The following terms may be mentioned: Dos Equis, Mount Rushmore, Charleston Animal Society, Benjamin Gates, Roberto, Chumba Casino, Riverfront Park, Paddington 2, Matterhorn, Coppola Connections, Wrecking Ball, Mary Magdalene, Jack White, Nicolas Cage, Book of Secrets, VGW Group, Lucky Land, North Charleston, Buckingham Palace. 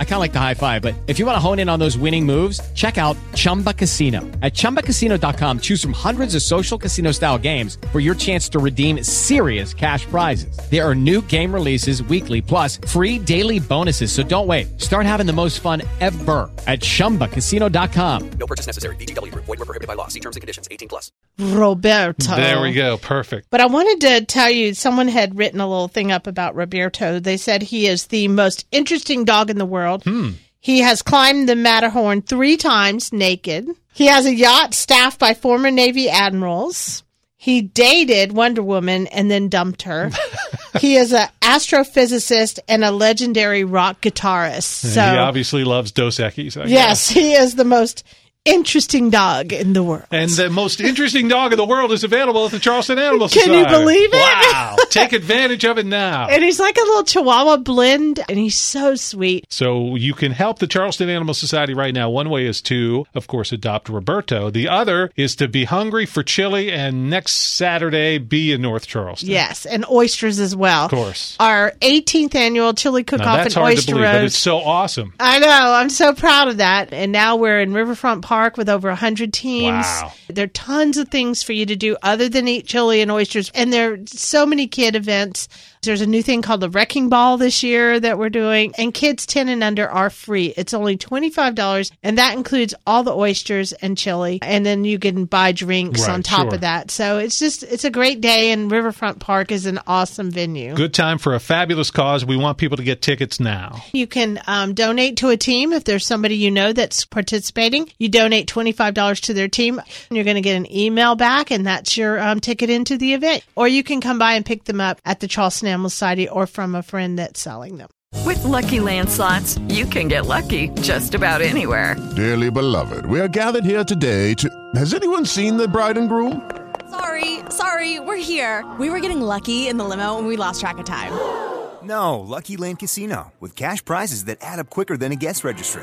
I kind of like the high five, but if you want to hone in on those winning moves, check out Chumba Casino. At chumbacasino.com, choose from hundreds of social casino style games for your chance to redeem serious cash prizes. There are new game releases weekly, plus free daily bonuses. So don't wait. Start having the most fun ever at chumbacasino.com. No purchase necessary. VGW Group. Void where prohibited by law. See terms and conditions. 18 plus. Roberto. There we go. Perfect. But I wanted to tell you, someone had written a little thing up about Roberto. They said he is the most interesting dog in the world. He has climbed the Matterhorn 3 times naked. He has a yacht staffed by former Navy admirals. He dated Wonder Woman and then dumped her. He is an astrophysicist and a legendary rock guitarist. So he obviously loves Dos Equis. Yes, he is the most interesting dog in the world. And the most interesting dog in the world is available at the Charleston Animal Society. Can you believe it? Wow. Take advantage of it now. And he's like a little Chihuahua blend, and he's so sweet. So you can help the Charleston Animal Society right now. One way is to, of course, adopt Roberto. The other is to be hungry for chili and next Saturday be in North Charleston. Yes, and oysters as well. Of course. Our 18th annual chili cook-off and oyster roast. That's hard to believe, but it's so awesome. I know. I'm so proud of that. And now we're in Riverfront Park with over 100 teams. Wow. There are tons of things for you to do other than eat chili and oysters. And there are so many kid events. There's a new thing called the Wrecking Ball this year that we're doing. And kids 10 and under are free. It's only $25. And that includes all the oysters and chili. And then you can buy drinks on top of that. So it's a great day. And Riverfront Park is an awesome venue. Good time for a fabulous cause. We want people to get tickets now. You can donate to a team if there's somebody you know that's participating. You donate $25 to their team, and you're going to get an email back, and that's your ticket into the event. Or you can come by and pick them up at the Charleston Animal Society or from a friend that's selling them. With Lucky Land Slots, you can get lucky just about anywhere. Dearly beloved, we are gathered here today to... Has anyone seen the bride and groom? Sorry, we're here. We were getting lucky in the limo, and we lost track of time. No, Lucky Land Casino, with cash prizes that add up quicker than a guest registry.